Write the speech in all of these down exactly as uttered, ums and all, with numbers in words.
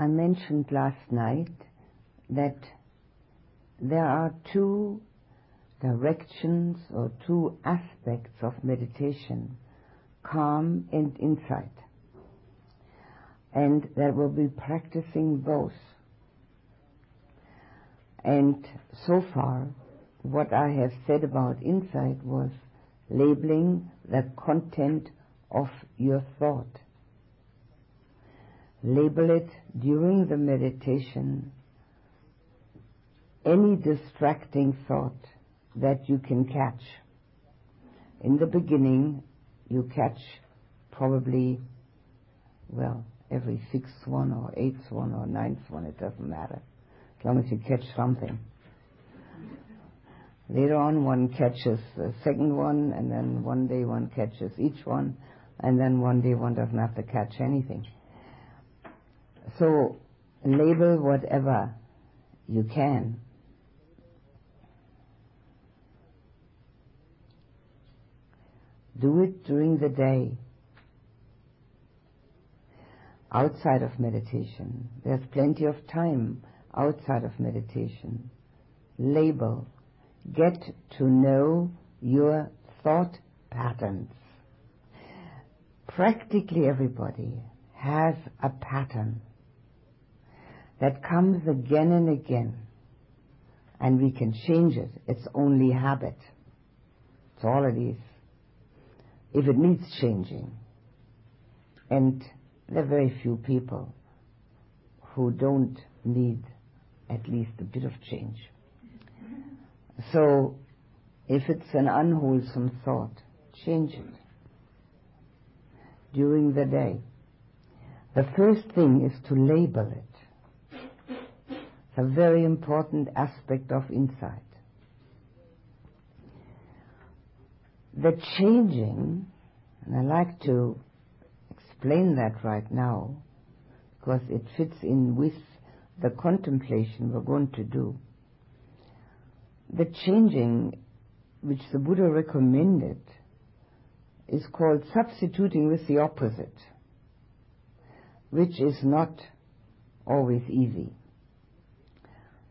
I mentioned last night that there are two directions or two aspects of meditation, calm and insight, and that we'll be practicing both. And so far, what I have said about insight was labeling the content of your thought. Label it during the meditation, any distracting thought that you can catch. In the beginning, you catch probably, well, every sixth one or eighth one or ninth one, it doesn't matter, as long as you catch something. Later on, one catches the second one, and then one day one catches each one, and then one day one doesn't have to catch anything. So label whatever you can. Do it during the day. Outside of meditation, there's plenty of time outside of meditation. Label. Get to know your thought patterns. Practically everybody has a pattern that comes again and again, and we can change it. It's only habit. It's all it is, if it needs changing. And there are very few people who don't need at least a bit of change. So if it's an unwholesome thought, change it during the day. The first thing is to label it. It's a very important aspect of insight. The changing, and I like to explain that right now because it fits in with the contemplation we're going to do. The changing, which the Buddha recommended, is called substituting with the opposite, which is not always easy.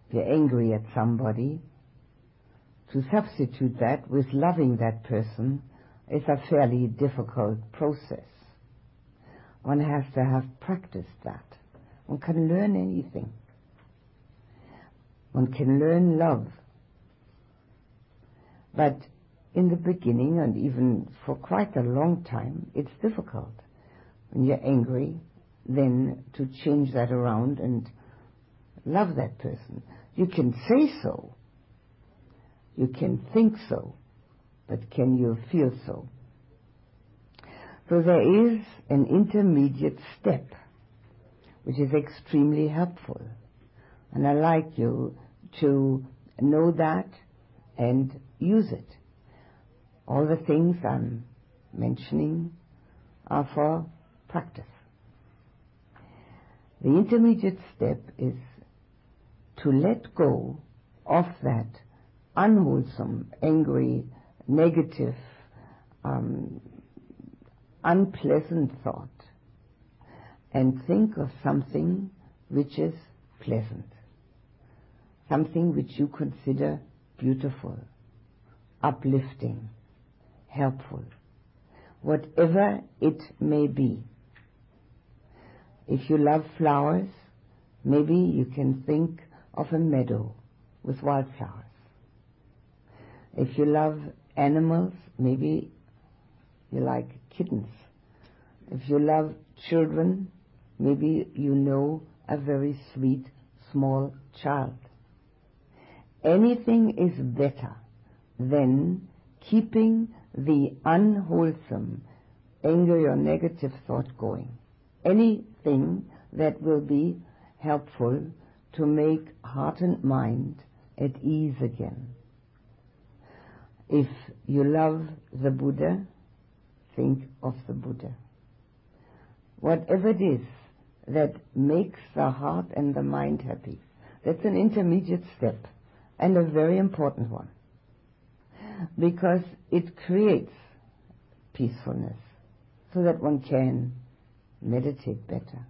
If you're angry at somebody, to substitute that with loving that person is a fairly difficult process. One has to have practiced that. One can learn anything. One can learn love. But in the beginning, and even for quite a long time, it's difficult. When you're angry, then to change that around and love that person. You can say so, you can think so, but can you feel so? So there is an intermediate step which is extremely helpful, and I like you to know that and use it. All the things I'm mentioning are for practice. The intermediate step is to let go of that unwholesome, angry, negative, um, unpleasant thought and think of something which is pleasant, something which you consider beautiful, uplifting, helpful, whatever it may be. If you love flowers, maybe you can think of a meadow with wildflowers. If you love animals, maybe you like kittens. If you love children, maybe you know a very sweet small child. Anything is better than keeping the unwholesome, angry or negative thought going. Anything that will be helpful to make heart and mind at ease again. If you love the Buddha, think of the Buddha. Whatever it is that makes the heart and the mind happy, that's an intermediate step and a very important one, because it creates peacefulness so that one can meditate better,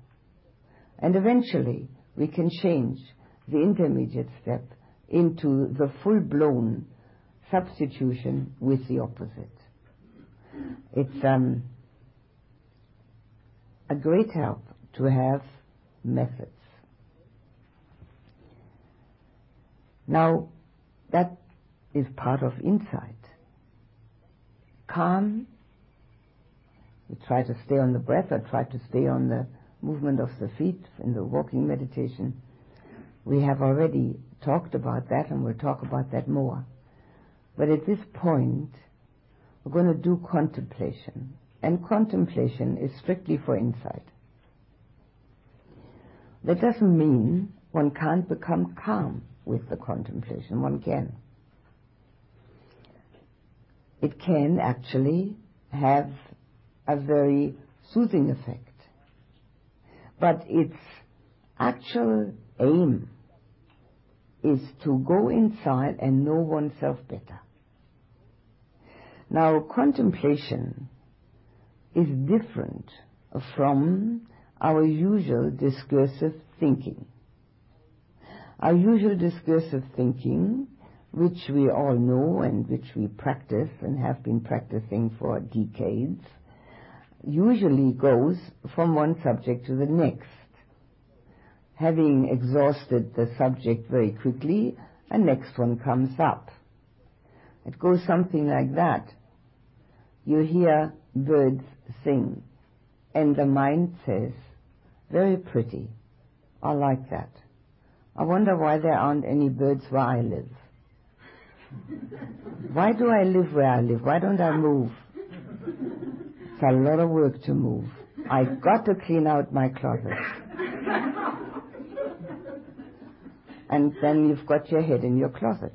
And eventually we can change the intermediate step into the full-blown substitution with the opposite. It's um, a great help to have methods. Now, that is part of insight. Calm, you try to stay on the breath, or try to stay on the movement of the feet in the walking meditation. We have already talked about that, and we'll talk about that more. But at this point, we're going to do contemplation. And contemplation is strictly for insight. That doesn't mean one can't become calm with the contemplation. One can. It can actually have a very soothing effect. But its actual aim is to go inside and know oneself better. Now, contemplation is different from our usual discursive thinking. Our usual discursive thinking, which we all know and which we practice and have been practicing for decades, usually goes from one subject to the next, having exhausted the subject very quickly, a next one comes up. It goes something like that. You hear birds sing, and the mind says, very pretty, I like that. I wonder why there aren't any birds where I live. Why do I live where I live? Why don't I move? It's a lot of work to move. I've got to clean out my closet. And then you've got your head in your closet.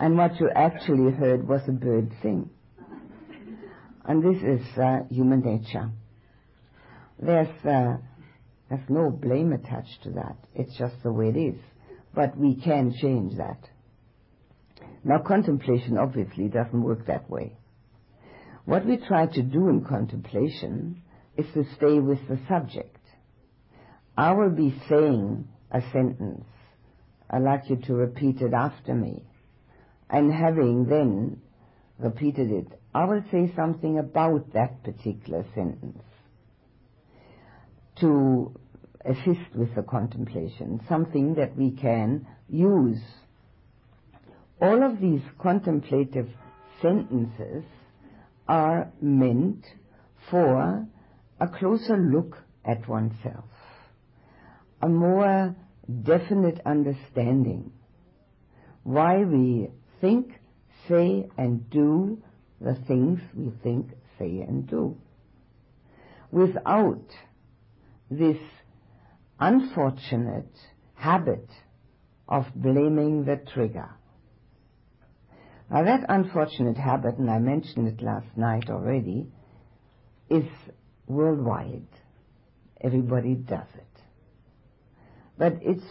And what you actually heard was a bird sing. And this is uh, human nature. There's, uh, there's no blame attached to that. It's just the way it is. But we can change that. Now, contemplation obviously doesn't work that way. What we try to do in contemplation is to stay with the subject. I will be saying a sentence. I'd like you to repeat it after me. And having then repeated it, I will say something about that particular sentence to assist with the contemplation, something that we can use. All of these contemplative sentences are meant for a closer look at oneself, a more definite understanding why we think, say, and do the things we think, say, and do. Without this unfortunate habit of blaming the trigger. Now, that unfortunate habit, and I mentioned it last night already, is worldwide. Everybody does it. But it's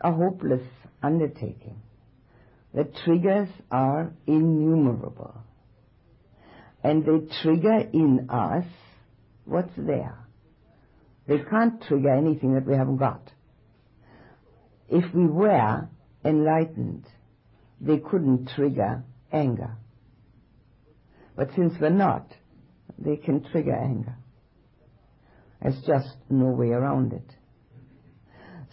a hopeless undertaking. The triggers are innumerable. And they trigger in us what's there. They can't trigger anything that we haven't got. If we were enlightened, they couldn't trigger anger. But since we're not, they can trigger anger. There's just no way around it.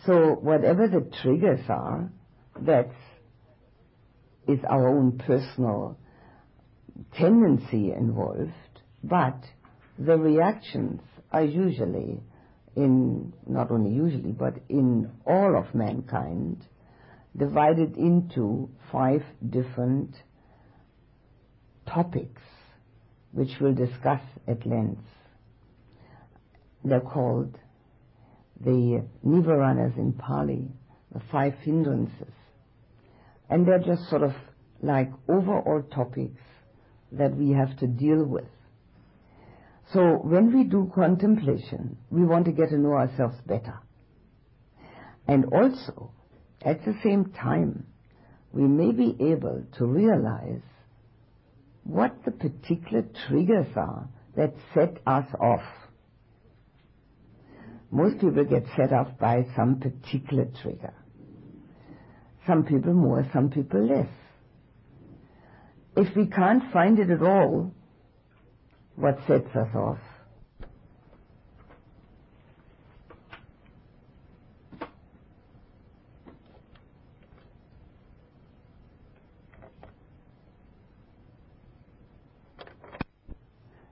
So whatever the triggers are, that is our own personal tendency involved, but the reactions are usually, in not only usually, but in all of mankind, divided into five different topics, which we'll discuss at length. They're called the Nivaranas in Pali, the five hindrances. And they're just sort of like overall topics that we have to deal with. So when we do contemplation, we want to get to know ourselves better. And also, at the same time, we may be able to realize what the particular triggers are that set us off. Most people get set off by some particular trigger. Some people more, some people less. If we can't find it at all, what sets us off?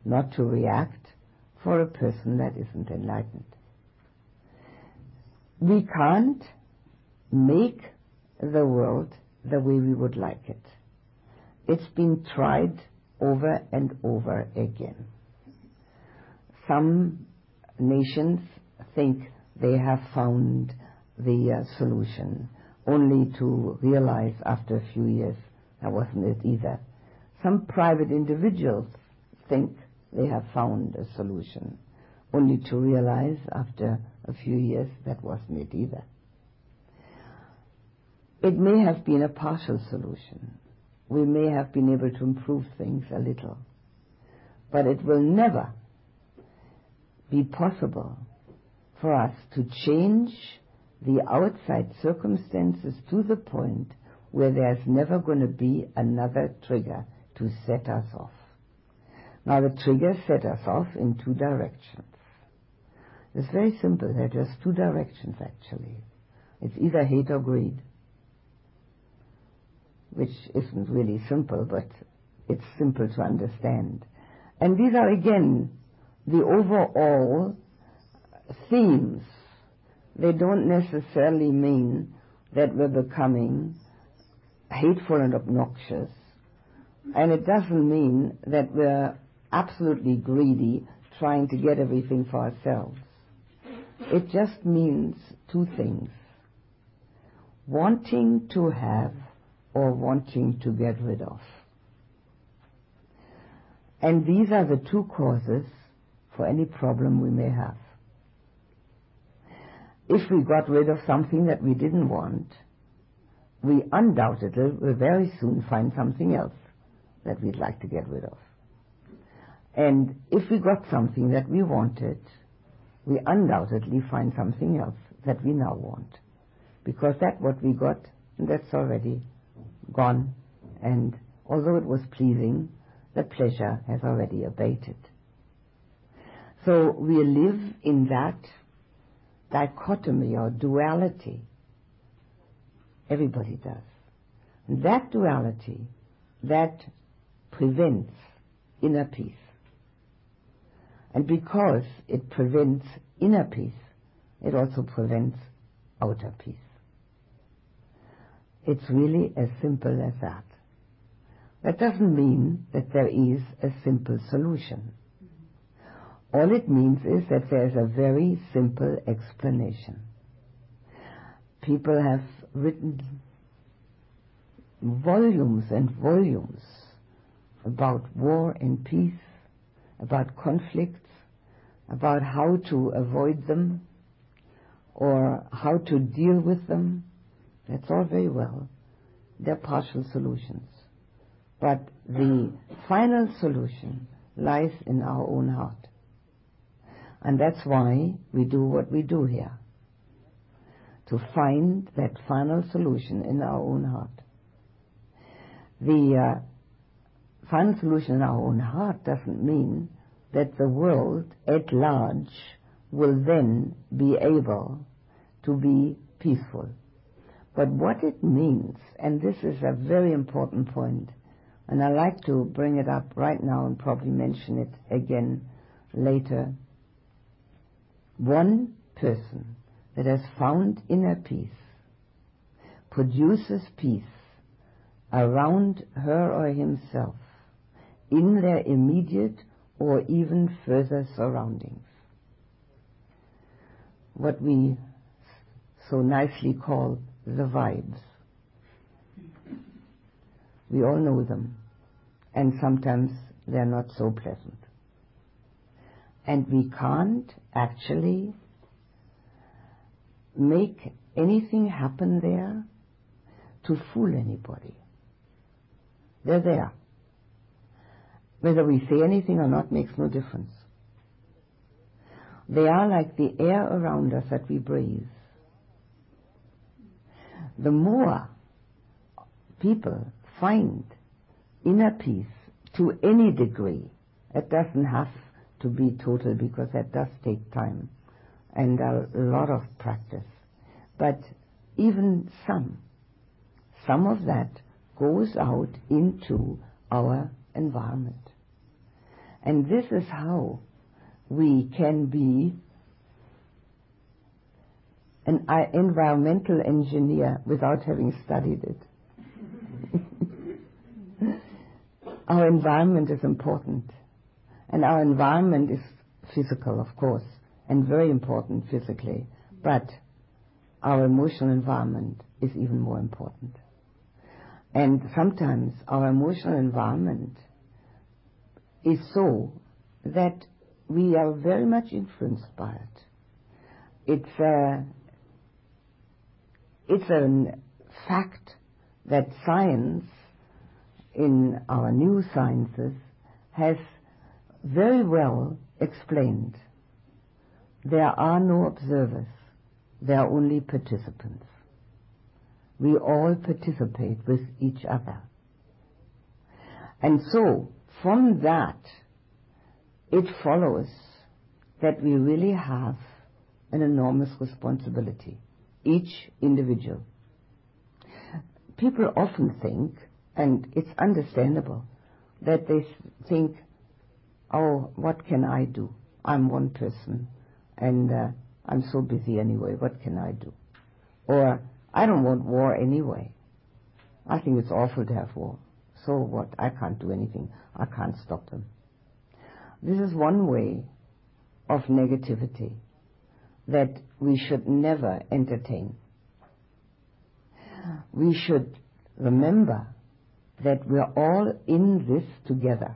Not to react for a person that isn't enlightened. We can't make the world the way we would like it. It's been tried over and over again. Some nations think they have found the uh, solution, only to realize after a few years that wasn't it either. Some private individuals think they have found a solution, only to realize after a few years that wasn't it either. It may have been a partial solution. We may have been able to improve things a little, but it will never be possible for us to change the outside circumstances to the point where there's never going to be another trigger to set us off. Now, the triggers set us off in two directions. It's very simple. There are just two directions, actually. It's either hate or greed, which isn't really simple, but it's simple to understand. And these are, again, the overall themes. They don't necessarily mean that we're becoming hateful and obnoxious, and it doesn't mean that we're absolutely greedy, trying to get everything for ourselves. It just means two things: wanting to have or wanting to get rid of. And these are the two causes for any problem we may have. If we got rid of something that we didn't want, we undoubtedly will very soon find something else that we'd like to get rid of. And if we got something that we wanted, we undoubtedly find something else that we now want, because that's what we got, and that's already gone, and although it was pleasing, the pleasure has already abated. So we live in that dichotomy or duality. Everybody does. And that duality, that prevents inner peace. And because it prevents inner peace, it also prevents outer peace. It's really as simple as that. That doesn't mean that there is a simple solution. All it means is that there is a very simple explanation. People have written volumes and volumes about war and peace, about conflicts, about how to avoid them or how to deal with them. That's all very well. They're partial solutions. But the final solution lies in our own heart. And that's why we do what we do here, to find that final solution in our own heart. The uh, final solution in our own heart doesn't mean that the world at large will then be able to be peaceful. But what it means, and this is a very important point, and I like to bring it up right now and probably mention it again later. One person that has found inner peace produces peace around her or himself, in their immediate or even further surroundings. What we so nicely call the vibes. We all know them, and sometimes they're not so pleasant. And we can't actually make anything happen there to fool anybody. They're there. Whether we say anything or not makes no difference. They are like the air around us that we breathe. The more people find inner peace to any degree, it doesn't have to be total because that does take time and a lot of practice, but even some, some of that goes out into our environment. And this is how we can be an environmental engineer without having studied it. Our environment is important, and our environment is physical, of course, and very important physically, but our emotional environment is even more important. And sometimes our emotional environment is so that we are very much influenced by it. It's a, it's a fact that science, in our new sciences, has very well explained. There are no observers, there are only participants. We all participate with each other. And so, from that, it follows that we really have an enormous responsibility, each individual. People often think, and it's understandable, that they think, oh, what can I do? I'm one person, and uh, I'm so busy anyway, what can I do? Or, I don't want war anyway. I think it's awful to have war. So what? I can't do anything. I can't stop them. This is one way of negativity that we should never entertain. We should remember that we're all in this together,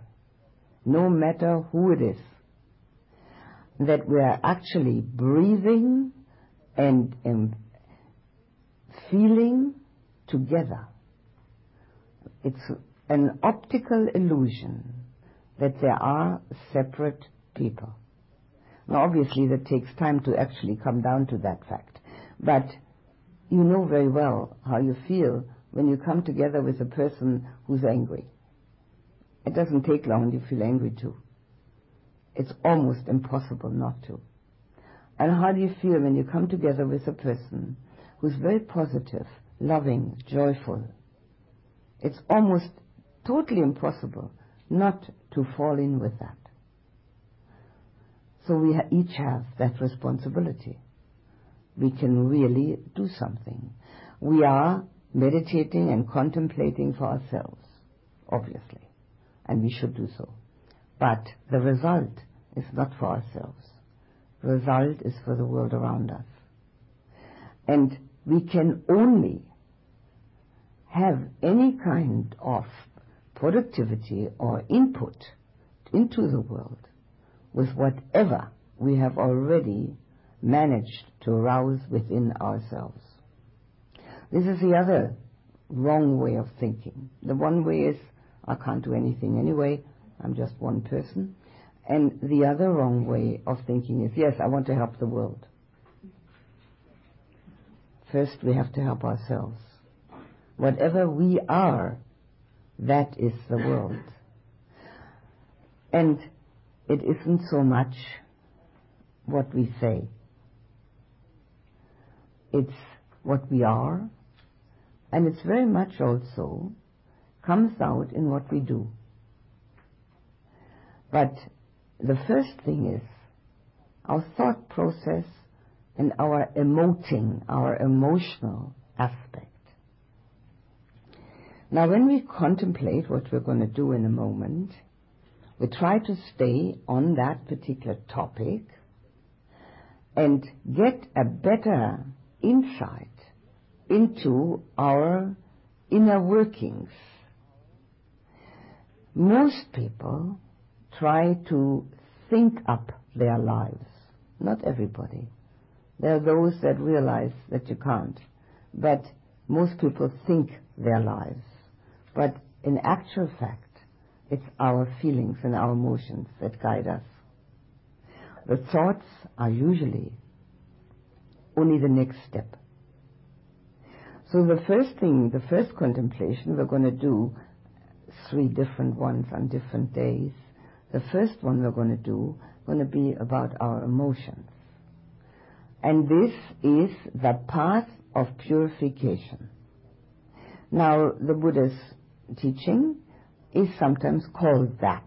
no matter who it is. That we're actually breathing and, and feeling together. It's an optical illusion that there are separate people. Now obviously that takes time to actually come down to that fact, but you know very well how you feel when you come together with a person who's angry. It doesn't take long and you feel angry too. It's almost impossible not to. And how do you feel when you come together with a person who's very positive, loving, joyful? It's almost totally impossible not to fall in with that. So we ha each have that responsibility. We can really do something. We are meditating and contemplating for ourselves, obviously, and we should do so. But the result is not for ourselves. The result is for the world around us. And we can only have any kind of productivity or input into the world with whatever we have already managed to arouse within ourselves. This is the other wrong way of thinking. The one way is, I can't do anything anyway, I'm just one person. And the other wrong way of thinking is, yes, I want to help the world. First, we have to help ourselves. Whatever we are, that is the world. And it isn't so much what we say. It's what we are, and it's very much also comes out in what we do. But the first thing is our thought process and our emoting, our emotional aspect. Now, when we contemplate what we're going to do in a moment, we try to stay on that particular topic and get a better insight into our inner workings. Most people try to think up their lives. Not everybody. There are those that realize that you can't, but most people think their lives. But in actual fact, it's our feelings and our emotions that guide us. The thoughts are usually only the next step. So the first thing, the first contemplation, we're going to do three different ones on different days. The first one we're going to do going to be about our emotions. And this is the path of purification. Now, the Buddha's teaching is sometimes called that,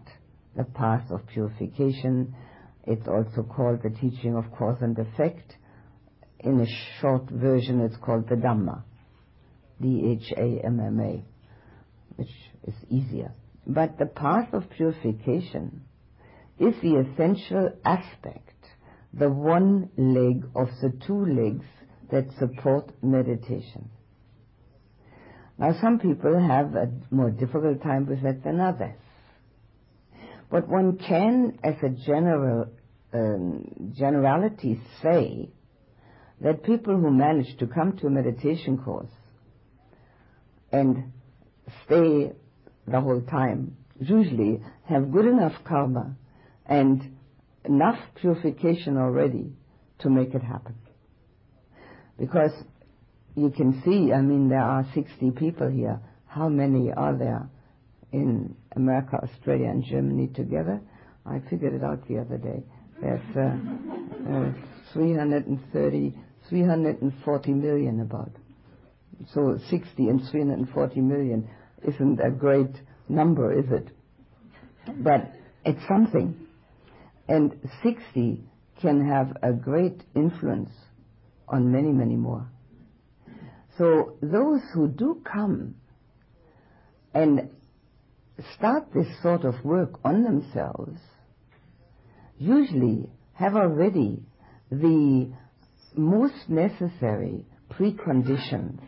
the path of purification. It's also called the teaching of cause and effect. In a short version, it's called the Dhamma, D H A M M A, which is easier. But the path of purification is the essential aspect, the one leg of the two legs that support meditation. Now, some people have a more difficult time with that than others. But one can, as a general um, generality, say that people who manage to come to a meditation course and stay the whole time usually have good enough karma and enough purification already to make it happen. Because you can see, I mean, there are sixty people here. How many are there in America, Australia, and Germany together? I figured it out the other day. There's uh, uh, three hundred thirty, three hundred forty million about. So sixty and three hundred forty million isn't a great number, is it? But it's something. And sixty can have a great influence on many, many more. So those who do come and start this sort of work on themselves usually have already the most necessary preconditions.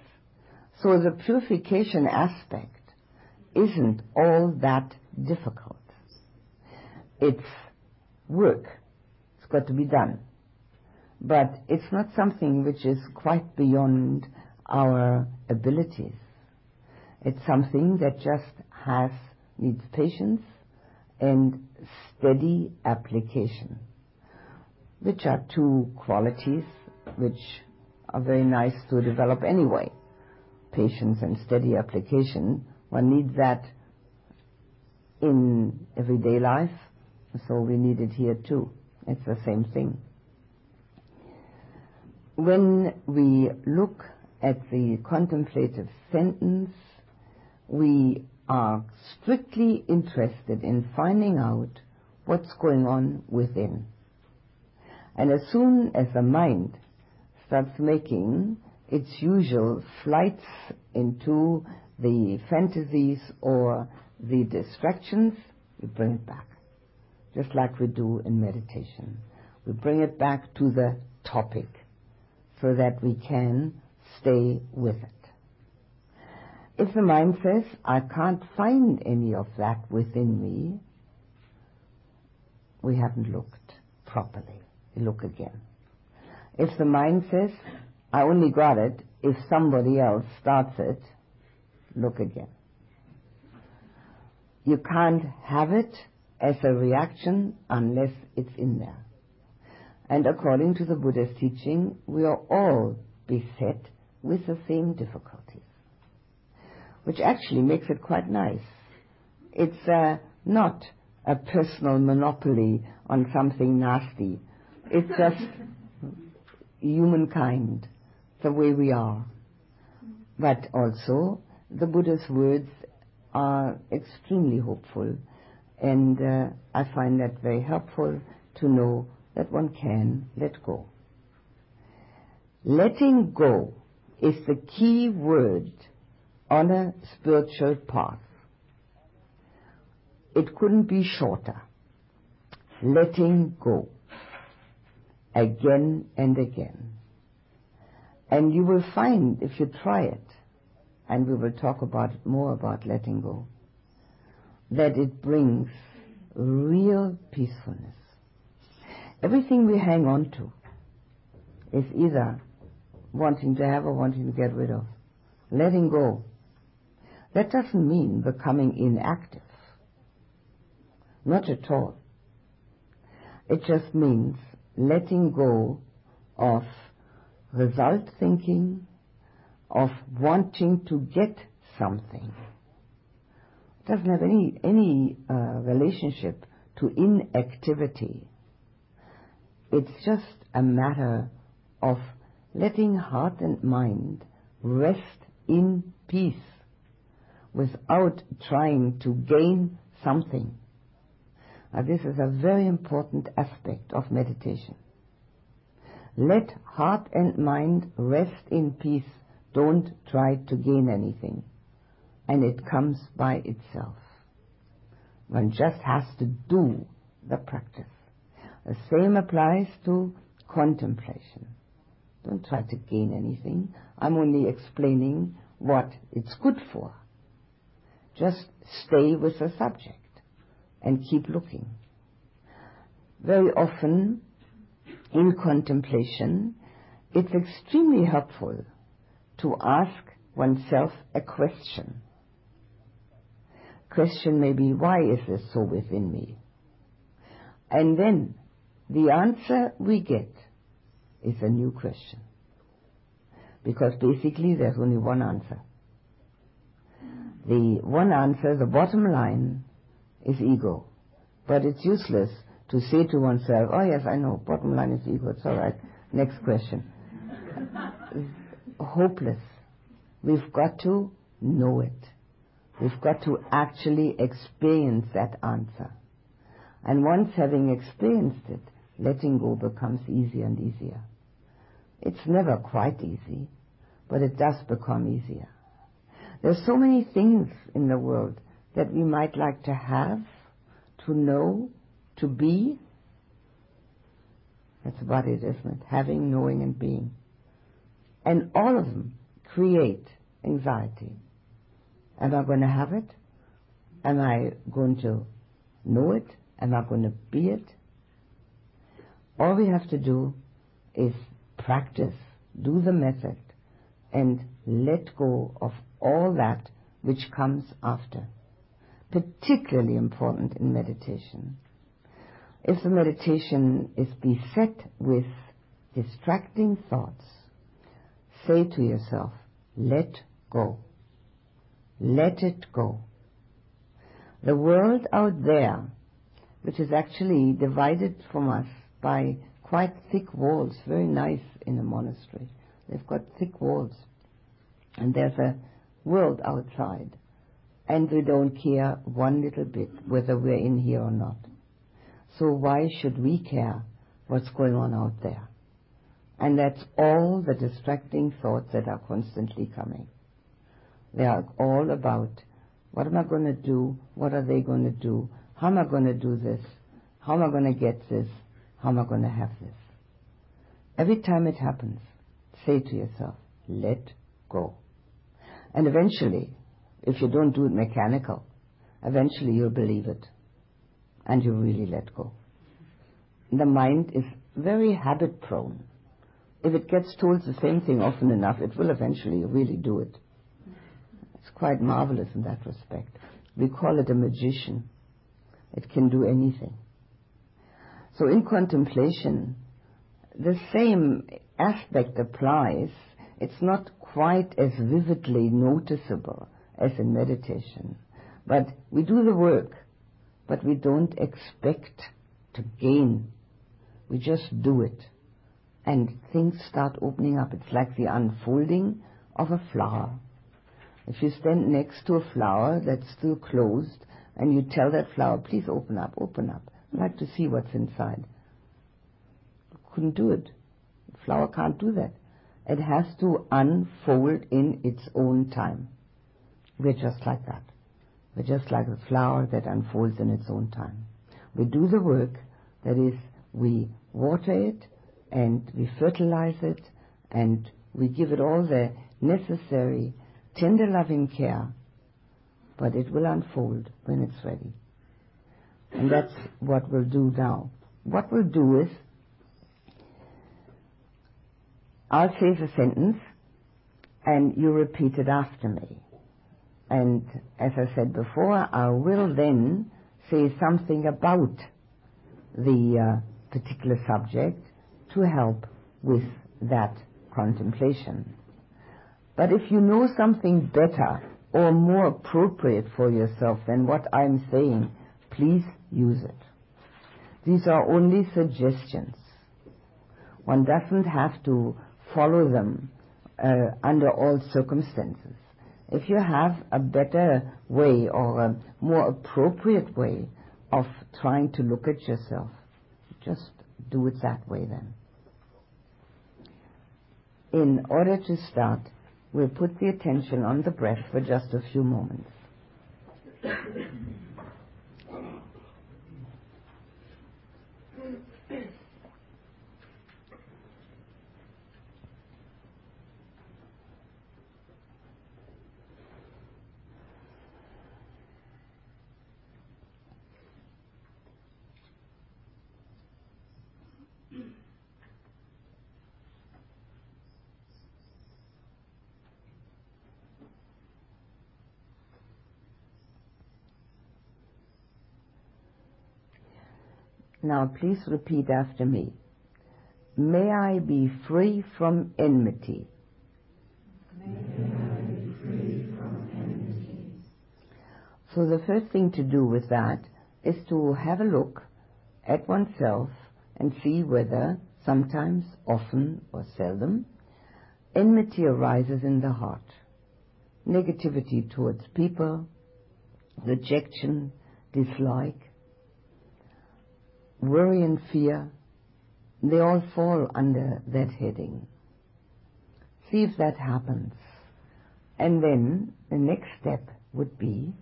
So the purification aspect isn't all that difficult. It's work. It's got to be done. But it's not something which is quite beyond our abilities. It's something that just has, needs patience and steady application, which are two qualities which are very nice to develop anyway. Patience and steady application. One needs that in everyday life. So we need it here too. It's the same thing. When we look at the contemplative sentence, we are strictly interested in finding out what's going on within. And as soon as the mind starts making its usual flights into the fantasies or the distractions, we bring it back. Just like we do in meditation. We bring it back to the topic so that we can stay with it. If the mind says, I can't find any of that within me, we haven't looked properly. We look again. If the mind says, I only got it if somebody else starts it, look again. You can't have it as a reaction unless it's in there. And according to the Buddha's teaching, we are all beset with the same difficulties, which actually makes it quite nice. It's uh, not a personal monopoly on something nasty. It's just humankind, the way we are. But also, the Buddha's words are extremely hopeful. And uh, I find that very helpful to know that one can let go. Letting go is the key word on a spiritual path. It couldn't be shorter. Letting go. Again and again. And you will find, if you try it, and we will talk about it more about letting go, that it brings real peacefulness. Everything we hang on to is either wanting to have or wanting to get rid of. Letting go. That doesn't mean becoming inactive. Not at all. It just means letting go of result thinking, of wanting to get something. It doesn't have any, any uh, relationship to inactivity. It's just a matter of letting heart and mind rest in peace without trying to gain something. Now, this is a very important aspect of meditation. Let heart and mind rest in peace. Don't try to gain anything. And it comes by itself. One just has to do the practice. The same applies to contemplation. Don't try to gain anything. I'm only explaining what it's good for. Just stay with the subject and keep looking. Very often in contemplation, it's extremely helpful to ask oneself a question. Question may be, why is this so within me? And then the answer we get is a new question. Because basically there's only one answer. The one answer, the bottom line, is ego. But it's useless to say to oneself, oh yes, I know, bottom line is ego, it's all right, next question. Hopeless. We've got to know it. We've got to actually experience that answer. And once having experienced it, letting go becomes easier and easier. It's never quite easy, but it does become easier. There's so many things in the world that we might like to have, to know, to be. That's about it, isn't it? Having, knowing, and being. And all of them create anxiety. Am I going to have it? Am I going to know it? Am I going to be it? All we have to do is practice, do the method, and let go of all that which comes after. Particularly important in meditation. If the meditation is beset with distracting thoughts, say to yourself, let go. Let it go. The world out there, which is actually divided from us by quite thick walls, very nice in a monastery. They've got thick walls. And there's a world outside. And we don't care one little bit whether we're in here or not. So why should we care what's going on out there? And that's all the distracting thoughts that are constantly coming. They are all about, what am I going to do? What are they going to do? How am I going to do this? How am I going to get this? How am I going to have this? Every time it happens, say to yourself, let go. And eventually, if you don't do it mechanical, eventually you'll believe it and you really let go. The mind is very habit prone. If it gets told the same thing often enough, it will eventually really do it. It's quite marvelous in that respect. We call it a magician. It can do anything. So in contemplation, the same aspect applies. It's not quite as vividly noticeable as in meditation. But we do the work, but we don't expect to gain. We just do it. And things start opening up. It's like the unfolding of a flower. If you stand next to a flower that's still closed and you tell that flower, please open up, open up. I'd like to see what's inside. You couldn't do it. The flower can't do that. It has to unfold in its own time. We're just like that. We're just like a flower that unfolds in its own time. We do the work, that is, we water it, and we fertilize it, and we give it all the necessary, tender, loving care, but it will unfold when it's ready. And that's what we'll do now. What we'll do is, I'll say the sentence, and you repeat it after me. And as I said before, I will then say something about the uh, particular subject to help with that contemplation. But if you know something better or more appropriate for yourself than what I'm saying, please use it. These are only suggestions. One doesn't have to follow them uh, under all circumstances. If you have a better way or a more appropriate way of trying to look at yourself, just do it that way then. In order to start, we'll put the attention on the breath for just a few moments. Now please repeat after me. May I be free from enmity. May I be free from enmity. So the first thing to do with that is to have a look at oneself and see whether sometimes, often or seldom, enmity arises in the heart. Negativity towards people, rejection, dislike, worry and fear, they all fall under that heading. See if that happens. And then the next step would be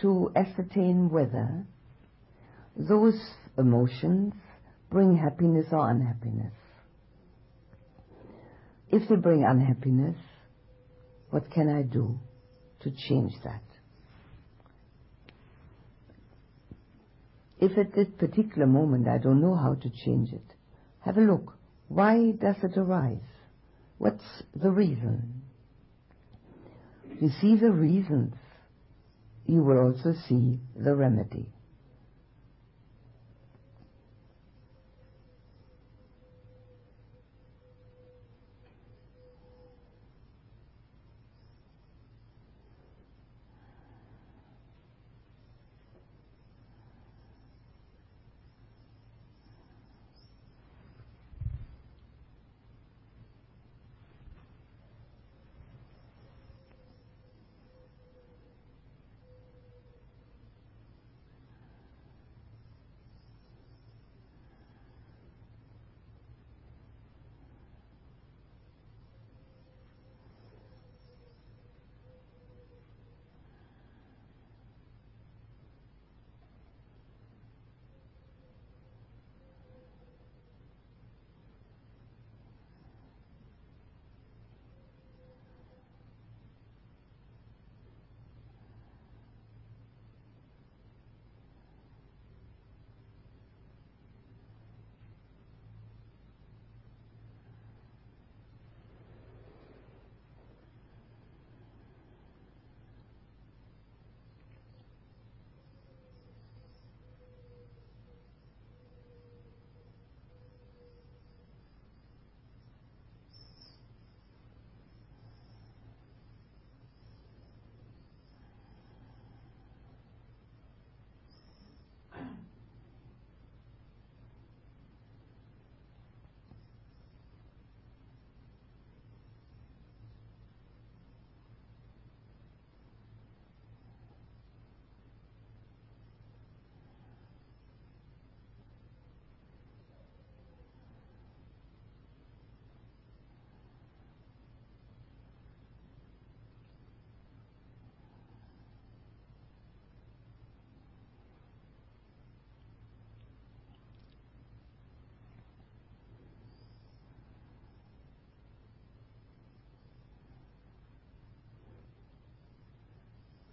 to ascertain whether those emotions bring happiness or unhappiness. If they bring unhappiness, what can I do to change that? If at this particular moment I don't know how to change it, have a look. Why does it arise? What's the reason? You see the reasons, you will also see the remedy.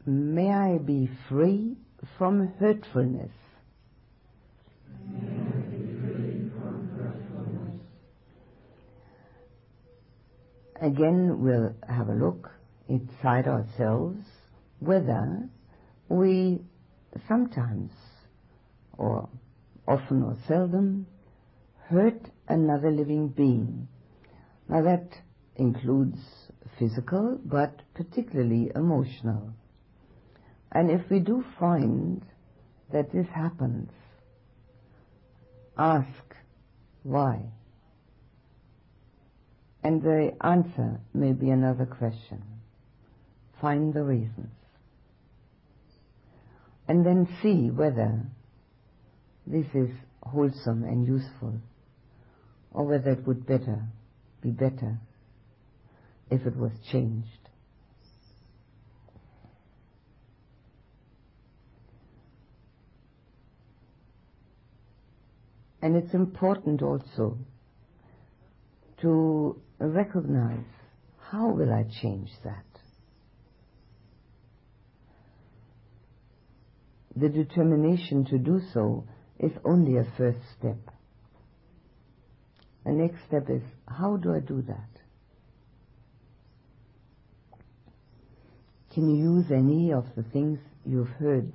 May I be free from hurtfulness. May I be free from hurtfulness. Again, we'll have a look inside ourselves whether we sometimes, or often or seldom, hurt another living being. Now that includes physical, but particularly emotional. And if we do find that this happens, ask why. And the answer may be another question. Find the reasons. And then see whether this is wholesome and useful, or whether it would better be better if it was changed. And it's important also to recognize, how will I change that? The determination to do so is only a first step. The next step is, how do I do that? Can you use any of the things you've heard?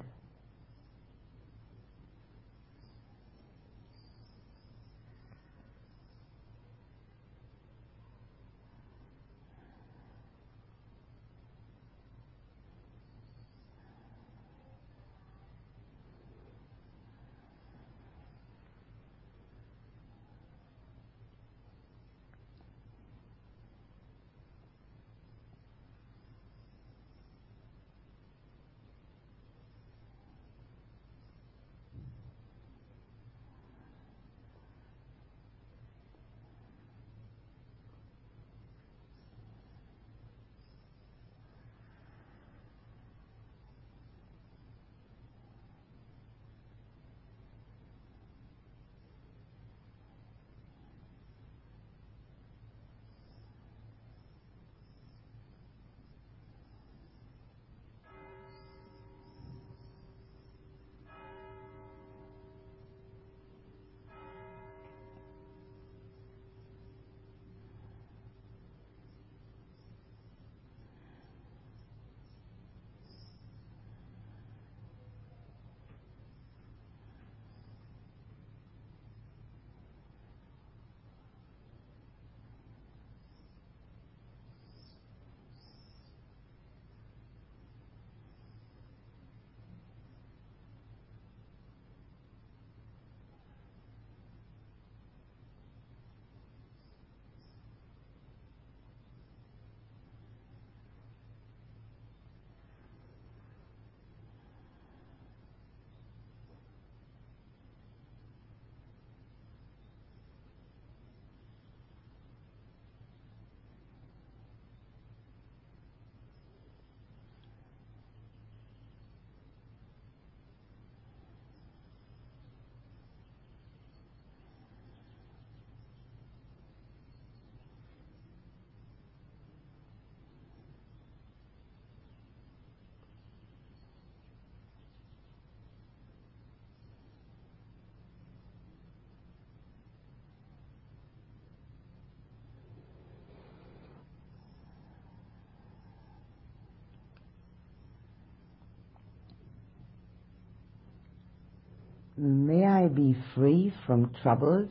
May I be free from troubles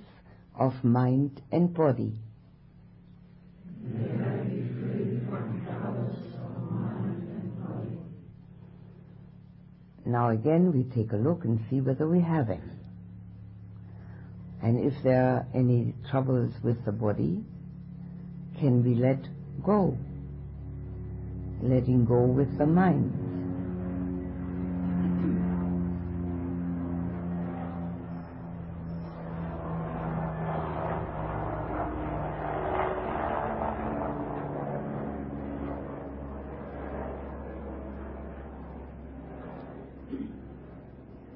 of mind and body. May I be free from troubles of mind and body. Now again we take a look and see whether we have any. And if there are any troubles with the body, can we let go? Letting go with the mind.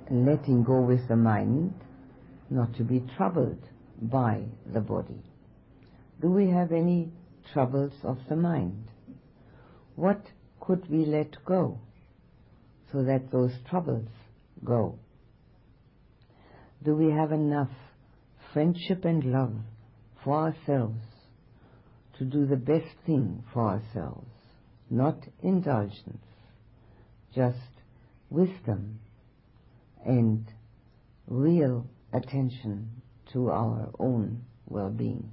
Letting go with the mind, not to be troubled by the body. Do we have any troubles of the mind? What could we let go so that those troubles go? Do we have enough friendship and love for ourselves to do the best thing for ourselves? Not indulgence, just wisdom and real attention to our own well-being.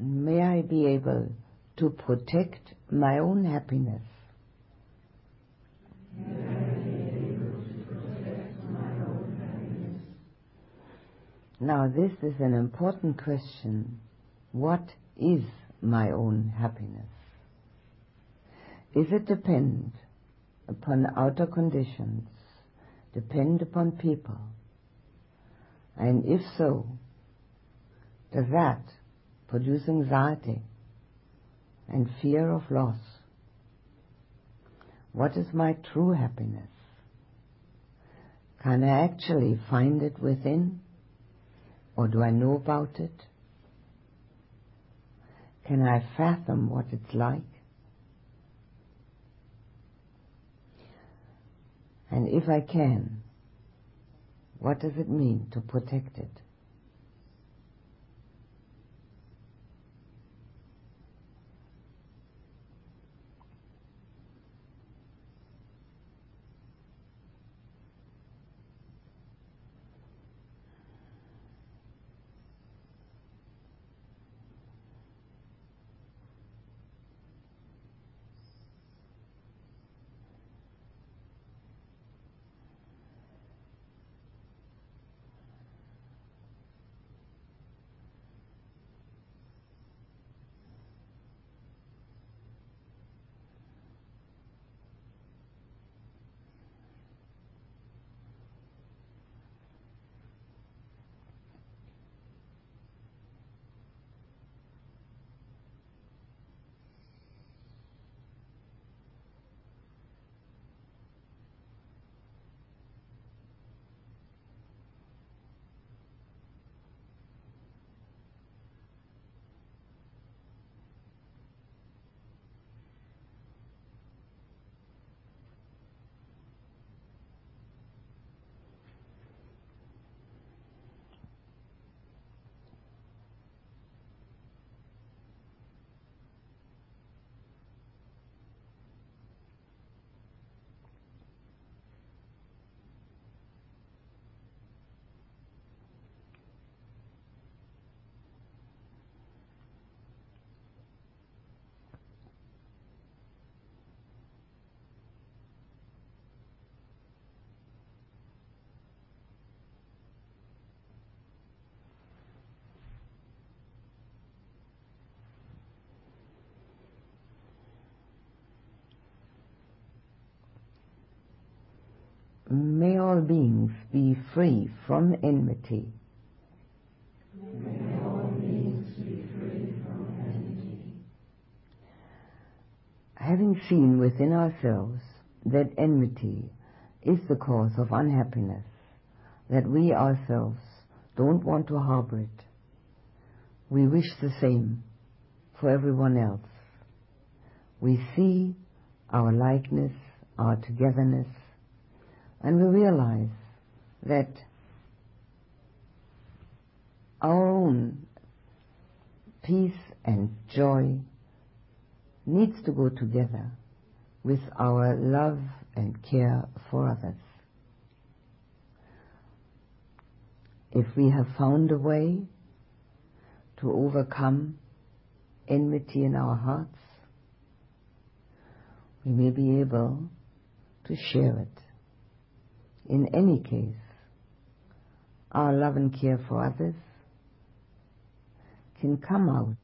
May I be able to protect my own happiness. May I be able to protect my own happiness. Now, this is an important question. What is my own happiness? Is it dependent upon outer conditions, depend upon people? And if so, does that produce anxiety and fear of loss? What is my true happiness? Can I actually find it within, or do I know about it? Can I fathom what it's like? And if I can, what does it mean to protect it? May all beings be free from enmity. May all beings be free from enmity. having seen within ourselves that enmity is the cause of unhappiness, that we ourselves don't want to harbor it, we wish the same for everyone else. We see our likeness, our togetherness, and we realize that our own peace and joy needs to go together with our love and care for others. If we have found a way to overcome enmity in our hearts, we may be able to share it. In any case, our love and care for others can come out .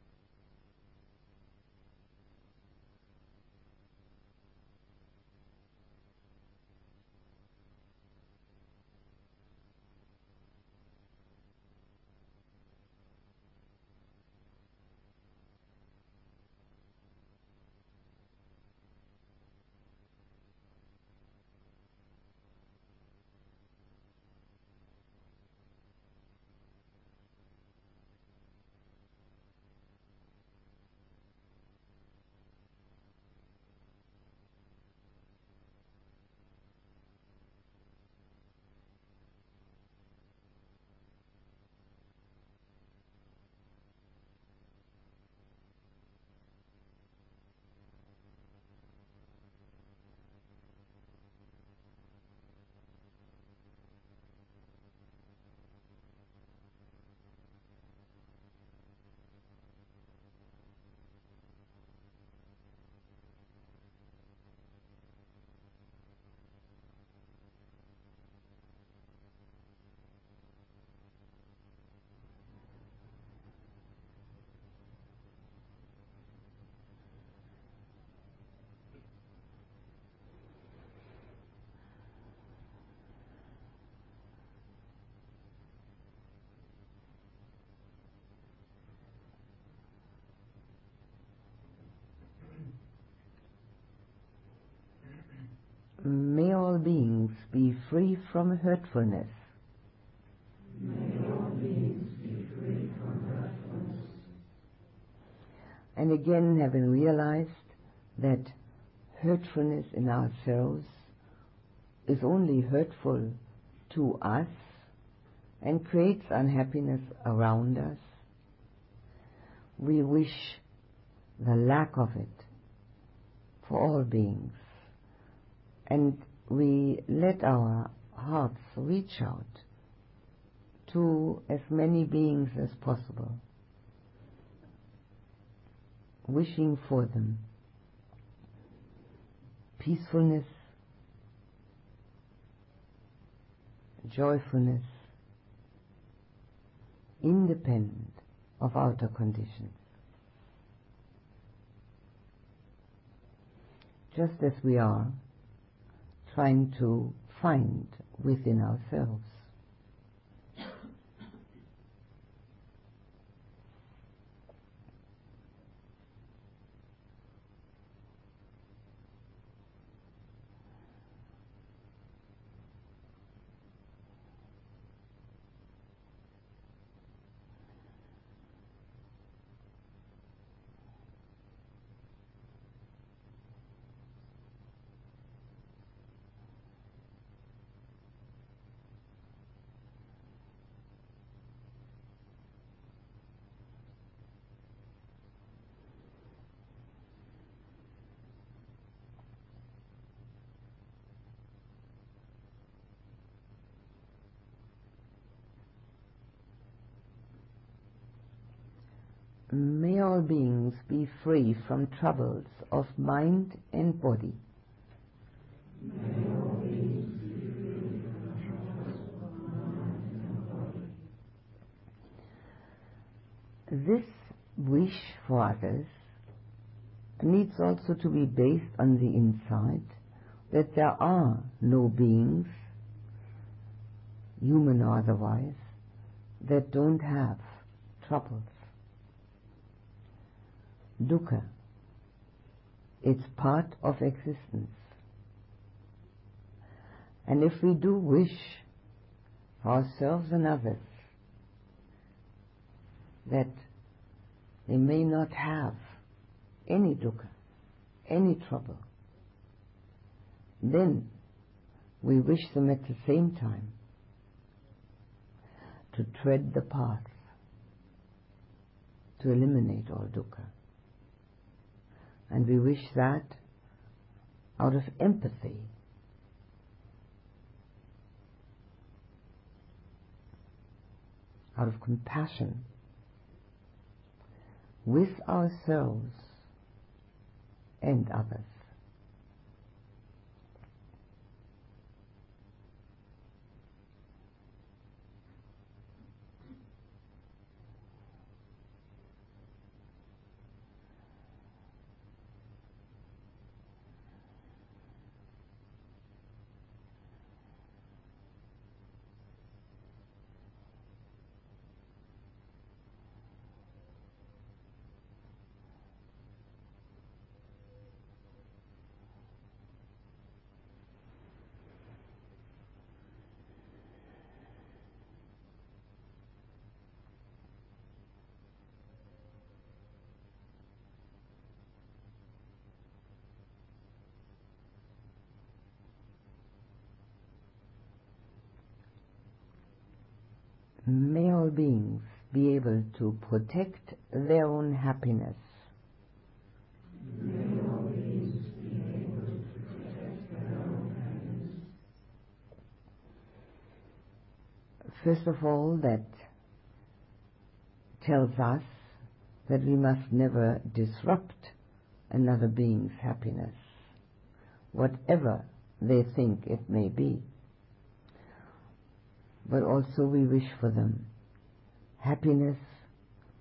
May all beings be free from hurtfulness. May all beings be free from hurtfulness. And again, having realized that hurtfulness in ourselves is only hurtful to us and creates unhappiness around us, we wish the lack of it for all beings. And we let our hearts reach out to as many beings as possible, wishing for them peacefulness, joyfulness, independent of outer conditions. Just as we are trying to find within ourselves. May all beings be free from troubles of mind and body. May all beings be free from troubles of mind and body. This wish for others needs also to be based on the insight that there are no beings, human or otherwise, that don't have troubles. Dukkha It's part of existence. And if we do wish ourselves and others that they may not have any dukkha, any trouble, then we wish them at the same time to tread the path to eliminate all dukkha. And we wish that out of empathy. Out of compassion with ourselves and others. May all beings be able to protect their own happiness. May all beings be able to protect their own happiness. First of all, that tells us that we must never disrupt another being's happiness, whatever they think it may be. But also we wish for them happiness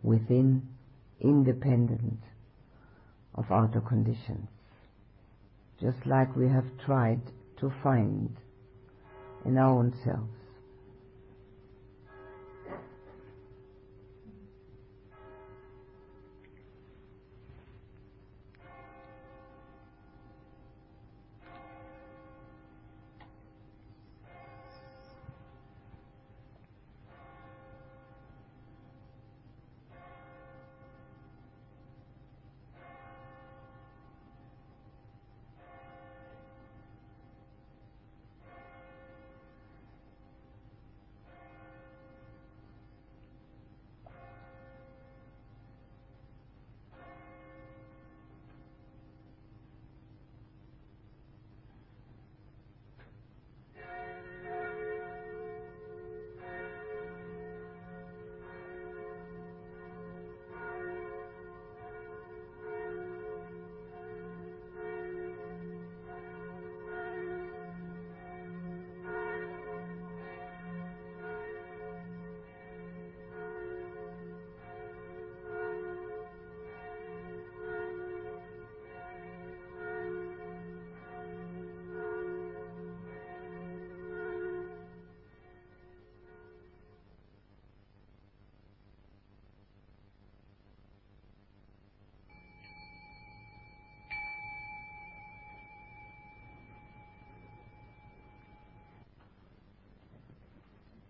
within, independent of outer conditions, just like we have tried to find in our own selves.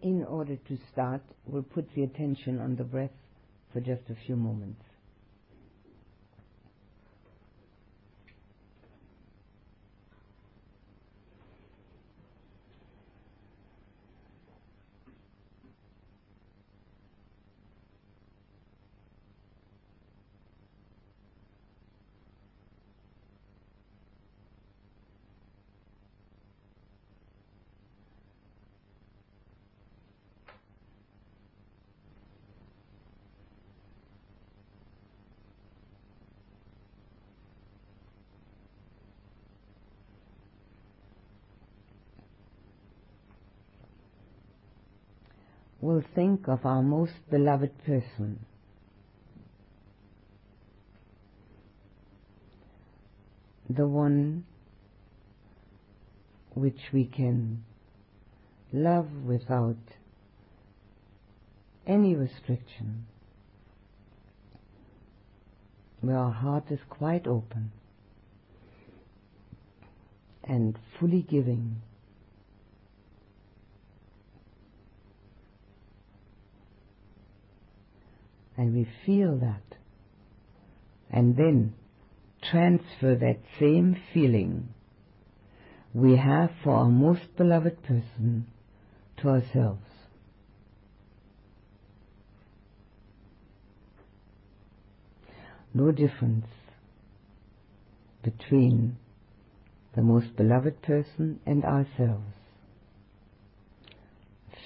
In order to start, we'll put the attention on the breath for just a few moments. We'll think of our most beloved person. The one which we can love without any restriction. Where our heart is quite open and fully giving. And we feel that, and then transfer that same feeling we have for our most beloved person to ourselves. No difference between the most beloved person and ourselves.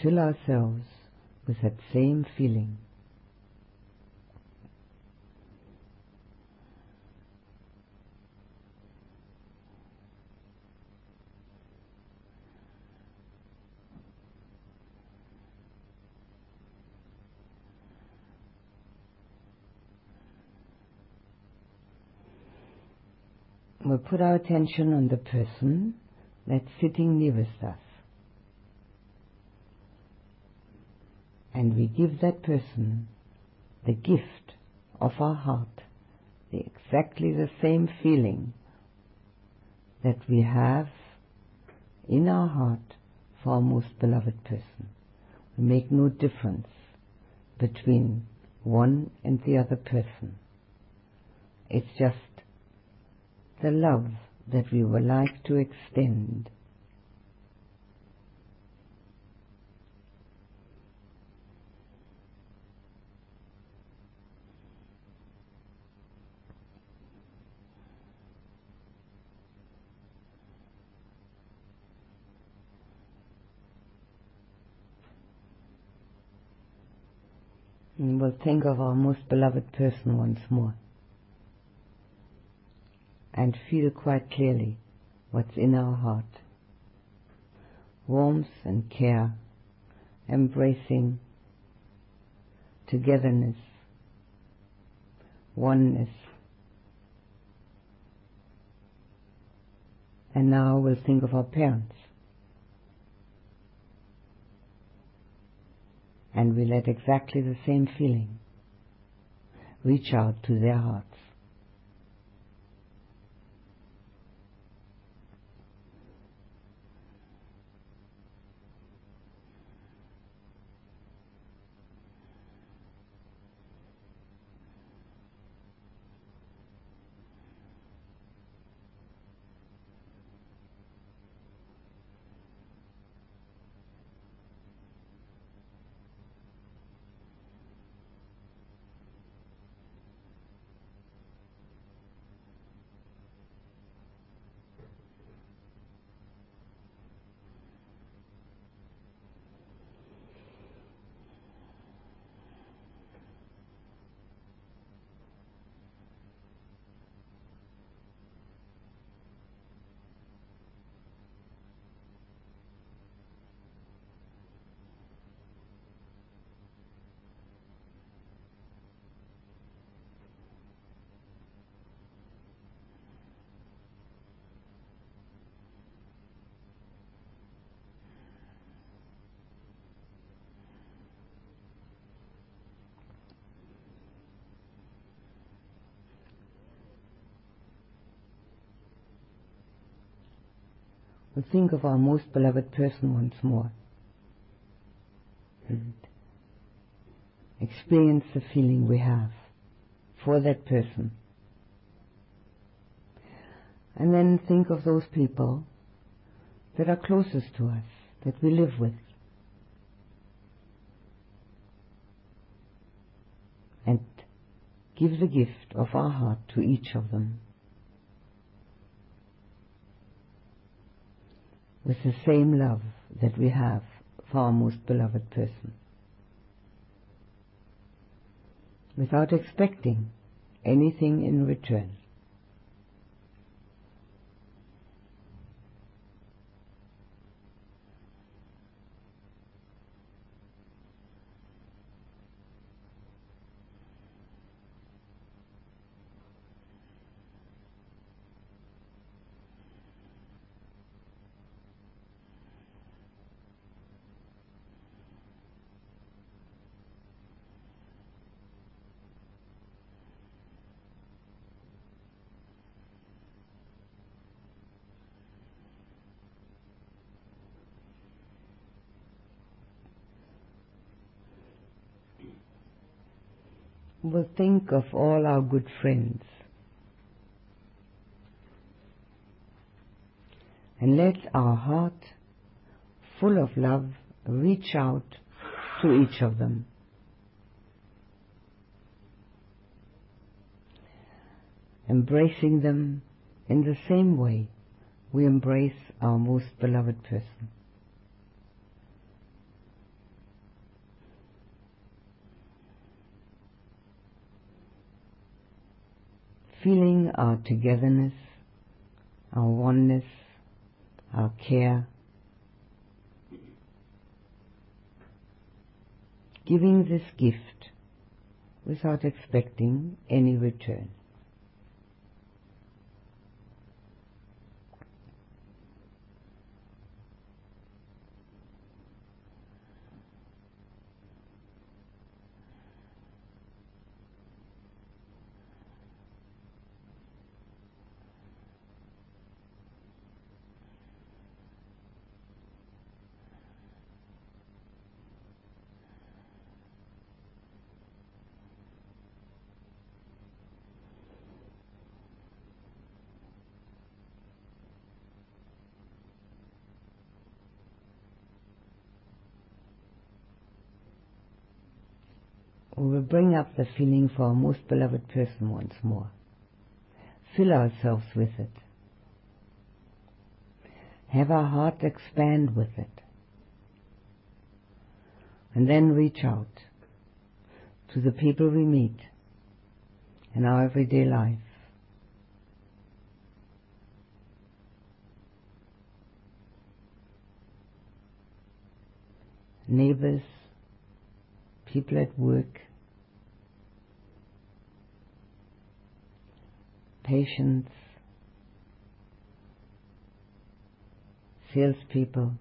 Fill ourselves with that same feeling. We'll put our attention on the person that's sitting nearest us, and we give that person the gift of our heart, the, exactly the same feeling that we have in our heart for our most beloved person. We make no difference between one and the other person. It's just the love that we would like to extend. And we'll think of our most beloved person once more, and feel quite clearly what's in our heart. Warmth and care, embracing, togetherness, oneness. And now we'll think of our parents, and we let exactly the same feeling reach out to their hearts. We think of our most beloved person once more and experience the feeling we have for that person. And then think of those people that are closest to us, that we live with, and give the gift of our heart to each of them, with the same love that we have for our most beloved person, without expecting anything in return. will think of all our good friends. And let our heart, full of love, reach out to each of them. Embracing them in the same way we embrace our most beloved person. Feeling our togetherness, our oneness, our care, giving this gift without expecting any return. We will bring up the feeling for our most beloved person once more. Fill ourselves with it. Have our heart expand with it. And then reach out to the people we meet in our everyday life. Neighbors, people at work, patients, salespeople,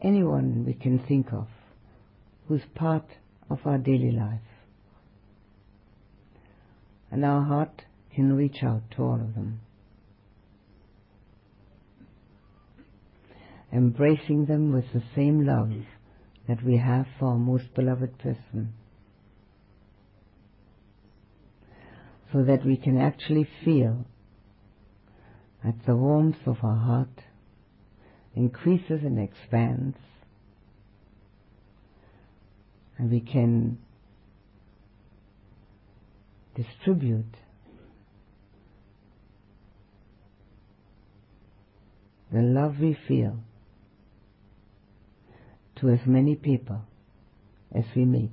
anyone we can think of who's part of our daily life. And our heart can reach out to all of them, embracing them with the same love that we have for our most beloved person, so that we can actually feel that the warmth of our heart increases and expands, and we can distribute the love we feel to as many people as we meet.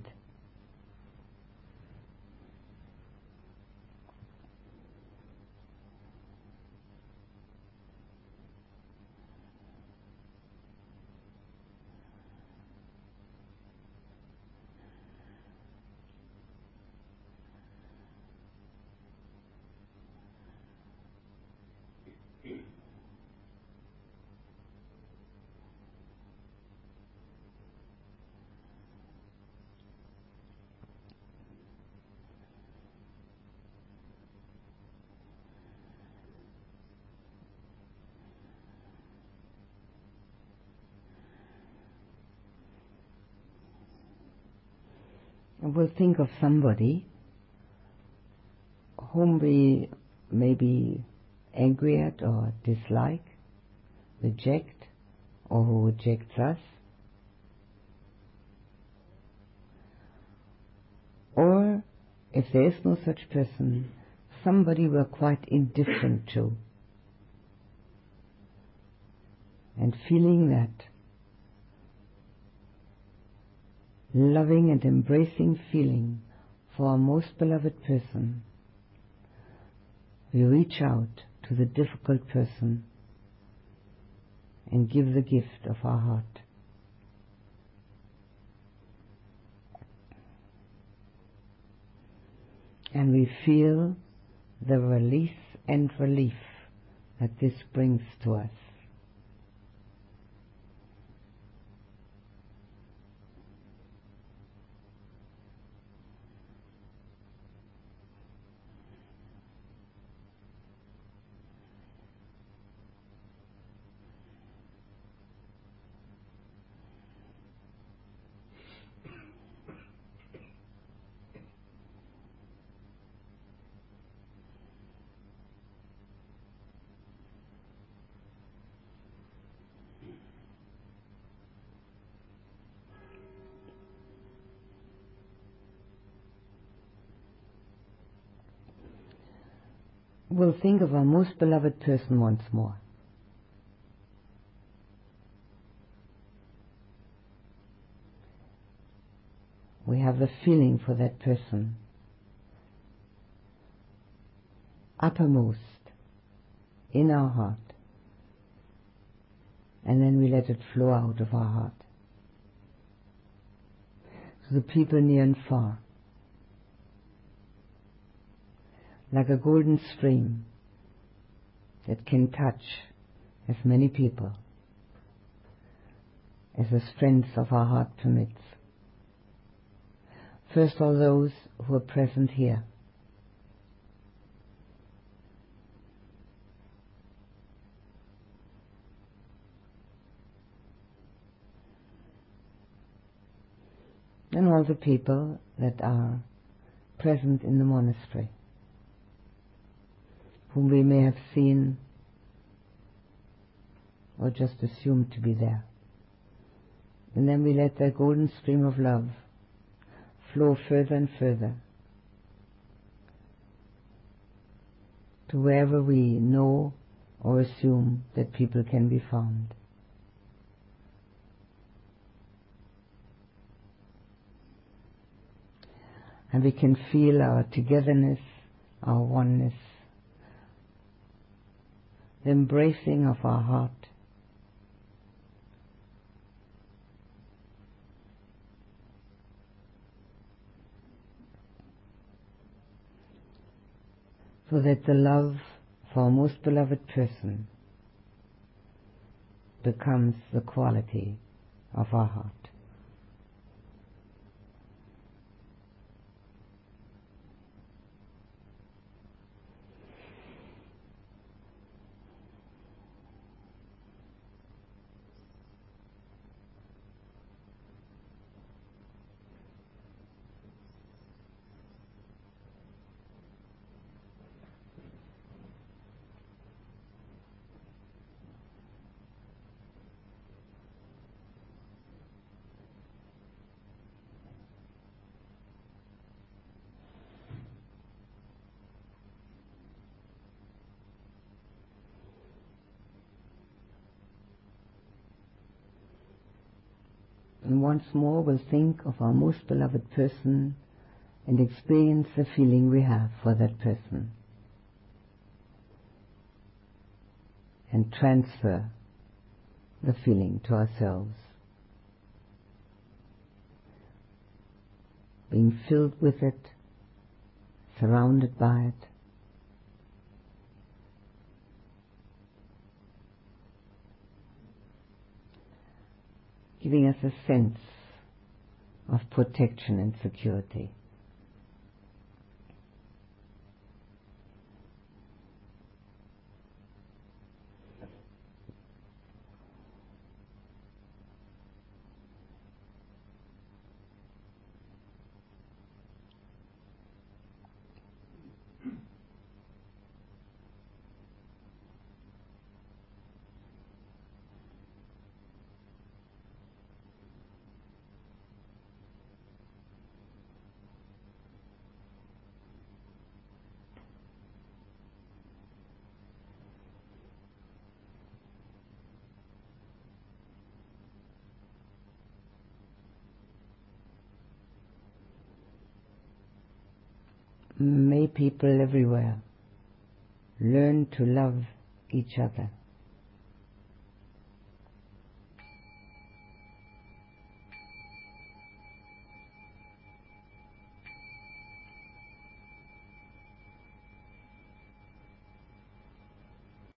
We'll think of somebody whom we may be angry at or dislike, reject, or who rejects us, or if there is no such person, somebody we're quite indifferent to, and feeling that loving and embracing feeling for our most beloved person, we reach out to the difficult person and give the gift of our heart. And we feel the release and relief that this brings to us. will think of our most beloved person once more. We have the feeling for that person, uppermost in our heart, and then we let it flow out of our heart to the people near and far, like a golden stream that can touch as many people as the strength of our heart permits. First all those who are present here, and all the people that are present in the monastery, whom we may have seen or just assumed to be there. And then we let that golden stream of love flow further and further to wherever we know or assume that people can be found. And we can feel our togetherness, our oneness, the embracing of our heart, so that the love for our most beloved person becomes the quality of our heart. And once more we'll think of our most beloved person and experience the feeling we have for that person, and transfer the feeling to ourselves, being filled with it, surrounded by it, giving us a sense of protection and security. May people everywhere learn to love each other.